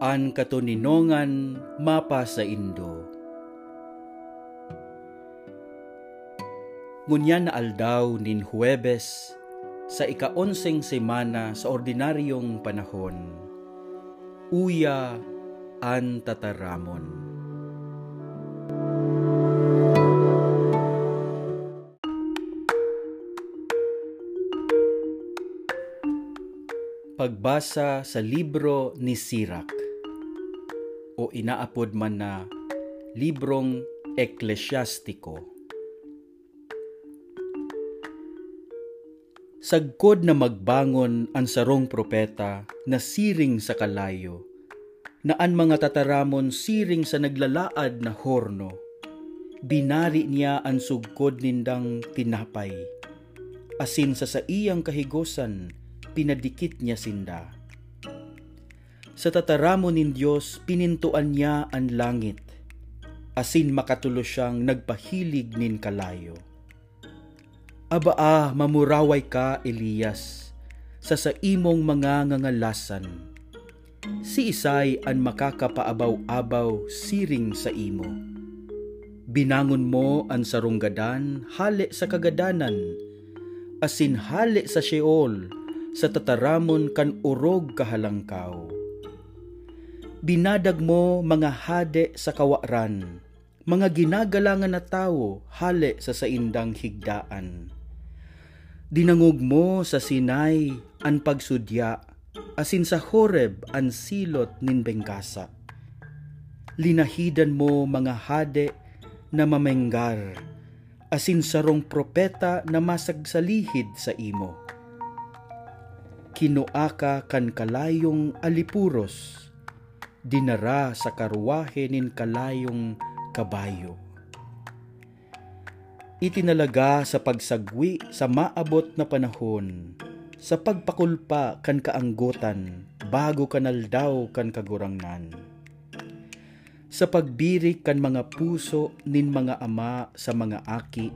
an katuninongan mapa sa indo. Ngunya na aldaw nin Huwebes sa ika-11 semana sa ordinaryong panahon, uya an tataramon. Pagbasa sa libro ni Sirak o inaapod man na librong eklesyastiko. Sagkod na magbangon ang sarong propeta na siring sa kalayo, na ang mga tataramon siring sa naglalaad na horno, binari niya ang sugkod nindang tinapay, asin sa iyang kahigosan, pinadikit niya sinda. Sa tataramon nin Diyos, pinintuan niya ang langit, asin makatulo siyang nagpahilig nin kalayo. Abaa, mamuraway ka, Elias, sa imong mga ngangalasan. Si Isay ang makakapaabaw-abaw siring sa imo. Binangon mo ang sarunggadan, hali sa kagadanan, asin hali sa Sheol, sa tataramon kan urog kahalangkaw. Binadag mo mga hade sa kawaran, mga ginagalangan na tao hale sa saindang higdaan. Dinangog mo sa Sinai ang pagsudya, asin sa Horeb ang silot nin bengkasa. Linahidan mo mga hade na mamenggar, asin sarong propeta na masagsalihid sa imo. Kinuaka kan kalayong alipuros, dinara sa karuwahe nin kalayong kabayo. Itinalaga sa pagsagwi sa maabot na panahon, sa pagpakulpa kan kaanggotan, bago kanaldaw kan kagurangnan. Sa pagbiri kan mga puso nin mga ama sa mga aki,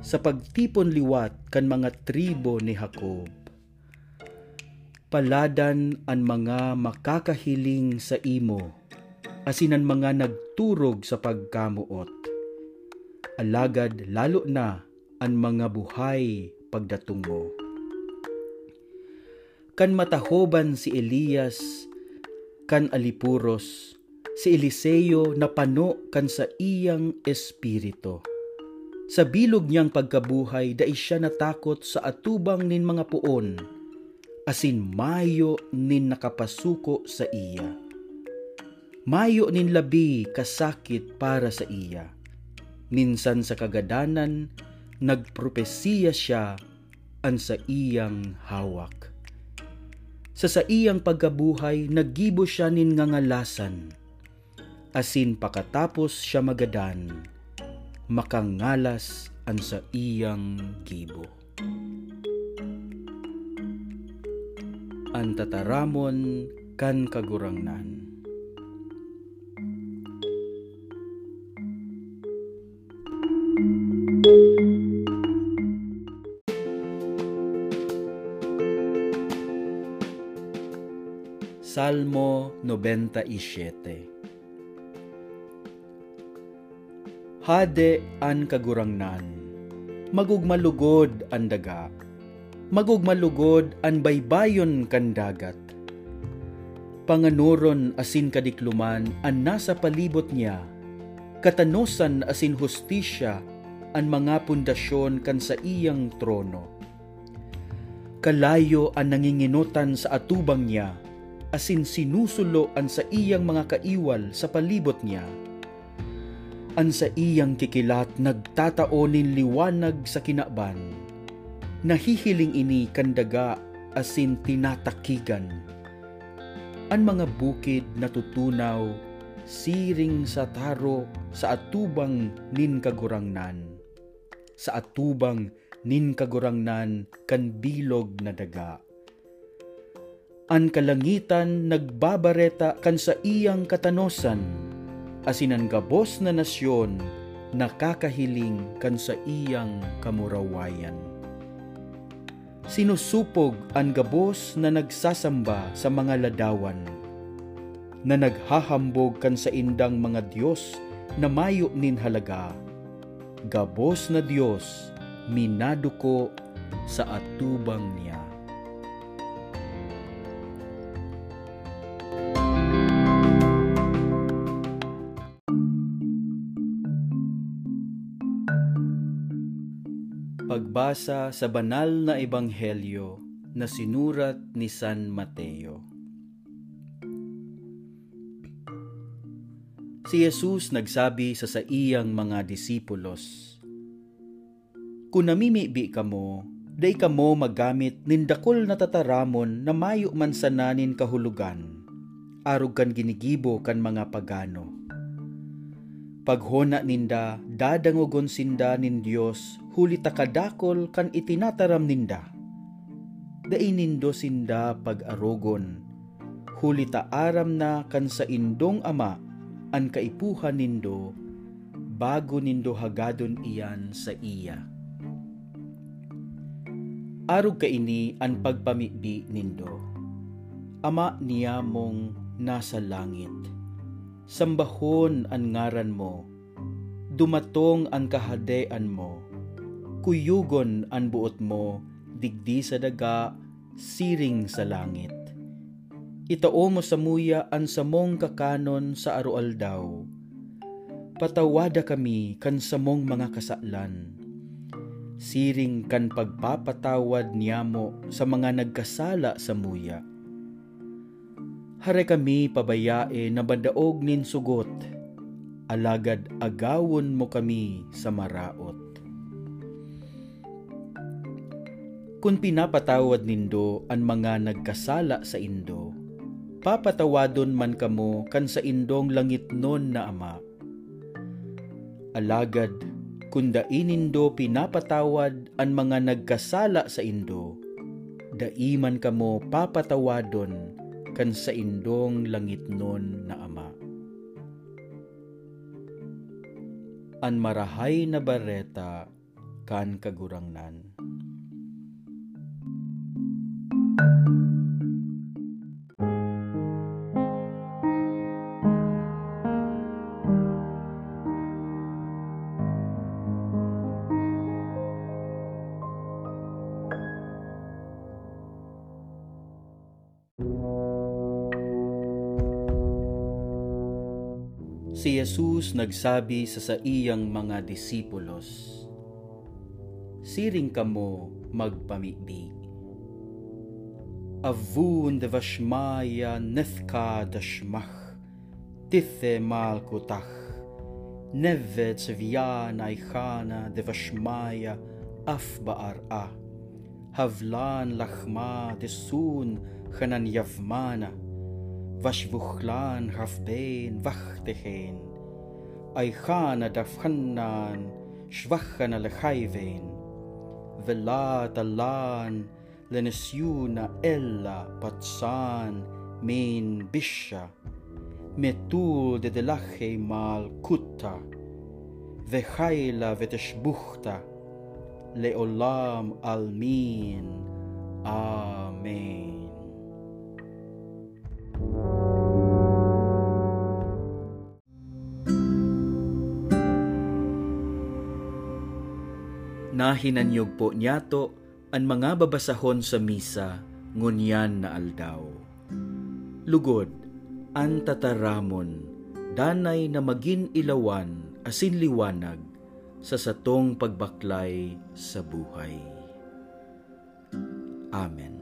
sa pagtipon liwat kan mga tribo ni Hako. Paladan ang mga makakahiling sa imo, asin ang mga nagturog sa pagkamuot. Alagad lalo na ang mga buhay pagdatungo. Kan matahoban si Elias, kan alipuros, si Eliseo na pano kan sa iyang espirito. Sa bilog niyang pagkabuhay, dai siya natakot sa atubang nin mga puon, asin mayo nin nakapasuko sa iya. Mayo nin labi kasakit para sa iya. Minsan sa kagadanan, nagpropesiya siya an sa iyang hawak. Sa iyang pagkabuhay, naggibo siya nin ngangalasan. Asin pakatapos siya magadan, makangalas an sa iyang gibo. Ang tataramon kan kagurangnan. Salmo 97. Hade an kagurangnan, magugmalugod ang daga, magugmalugod ang baybayon kan dagat. Panganuron asin kadikluman ang nasa palibot niya, katanosan asin hustisya ang mga pundasyon kan sa iyang trono. Kalayo ang nanginginutan sa atubang niya, asin sinusulo ang sa iyang mga kaiwal sa palibot niya. Ang sa iyang kikilat nagtataonin liwanag sa kinaaban, nahihiling ini kandaga asin tinatakigan. Ang mga bukid natutunaw siring sa taro sa atubang nin kagurangnan, sa atubang nin kagurangnan kan bilog na daga. Ang kalangitan nagbabareta kan sa iyang katanosan, asin ang gabos na nasyon nakakahiling kan sa iyang kamurawayan. Sinusupog ang gabos na nagsasamba sa mga ladawan, na naghahambog kan sa indang mga Diyos na mayo nin halaga. Gabos na Diyos, minaduko sa atubang niya. Pagbasa sa banal na ebanghelyo na sinurat ni San Mateo. Si Jesus nagsabi sa iyang mga disipulos, "Kung namimibi ka mo, day ka mo magamit nindakol na tataramon na mayo man sananin kahulugan, arog kan ginigibo kan mga pagano. Paghona ninda, dadangogon sinda nin Diyos, huli takadakol kan itinataram ninda. Dainindo sinda pag-arogon, huli taaram na kan sa indong ama, an kaipuhan nindo, bago nindo hagadon iyan sa iya. Arog kaini an pagpamibi nindo, ama niya mong nasa langit. Sambahon an ngaran mo, dumatong an kahadean mo, kuyugon an buot mo, digdi sa daga, siring sa langit. Itao mo sa muya ang samong kakanon sa arual daw. Patawada kami kan samong mga kasalan. Siring kan pagpapatawad niyamo sa mga nagkasala sa muya. Hare kami pabayae na bandaog nin sugot. Alagad agawon mo kami sa maraot. Kung pinapatawad nindo ang mga nagkasala sa indo, papatawadon man kamo kan sa indong langit non na ama. Alagad, kung dainindo pinapatawad ang mga nagkasala sa indo, daiman kamo papatawadon kan sa indong langit non na ama." An marahay na bareta kan kagurangnan. Si Jesus nagsabi sa iyang mga disipulos, "Siring kamo magpamibi. Avun devashmaya nethka dashmach, tithe malkutach, nevet sevyana ikhana devashmaya afbaara, havlan lachma desun hanan yavmana, vashvuchlan hafbein vachtehen, ikhana dafhanan shvachana lechayvein, velatalan lenisyuna ella patsan main bisha metul de delache mal kutta vehaila veteshbuchta leolam almin. Amen." Nahinanyog po niyato ang mga babasahon sa misa ngunyan na aldaw. Lugod, ang tataramon, danay na magin ilawan asin liwanag sa satong pagbaklay sa buhay. Amen.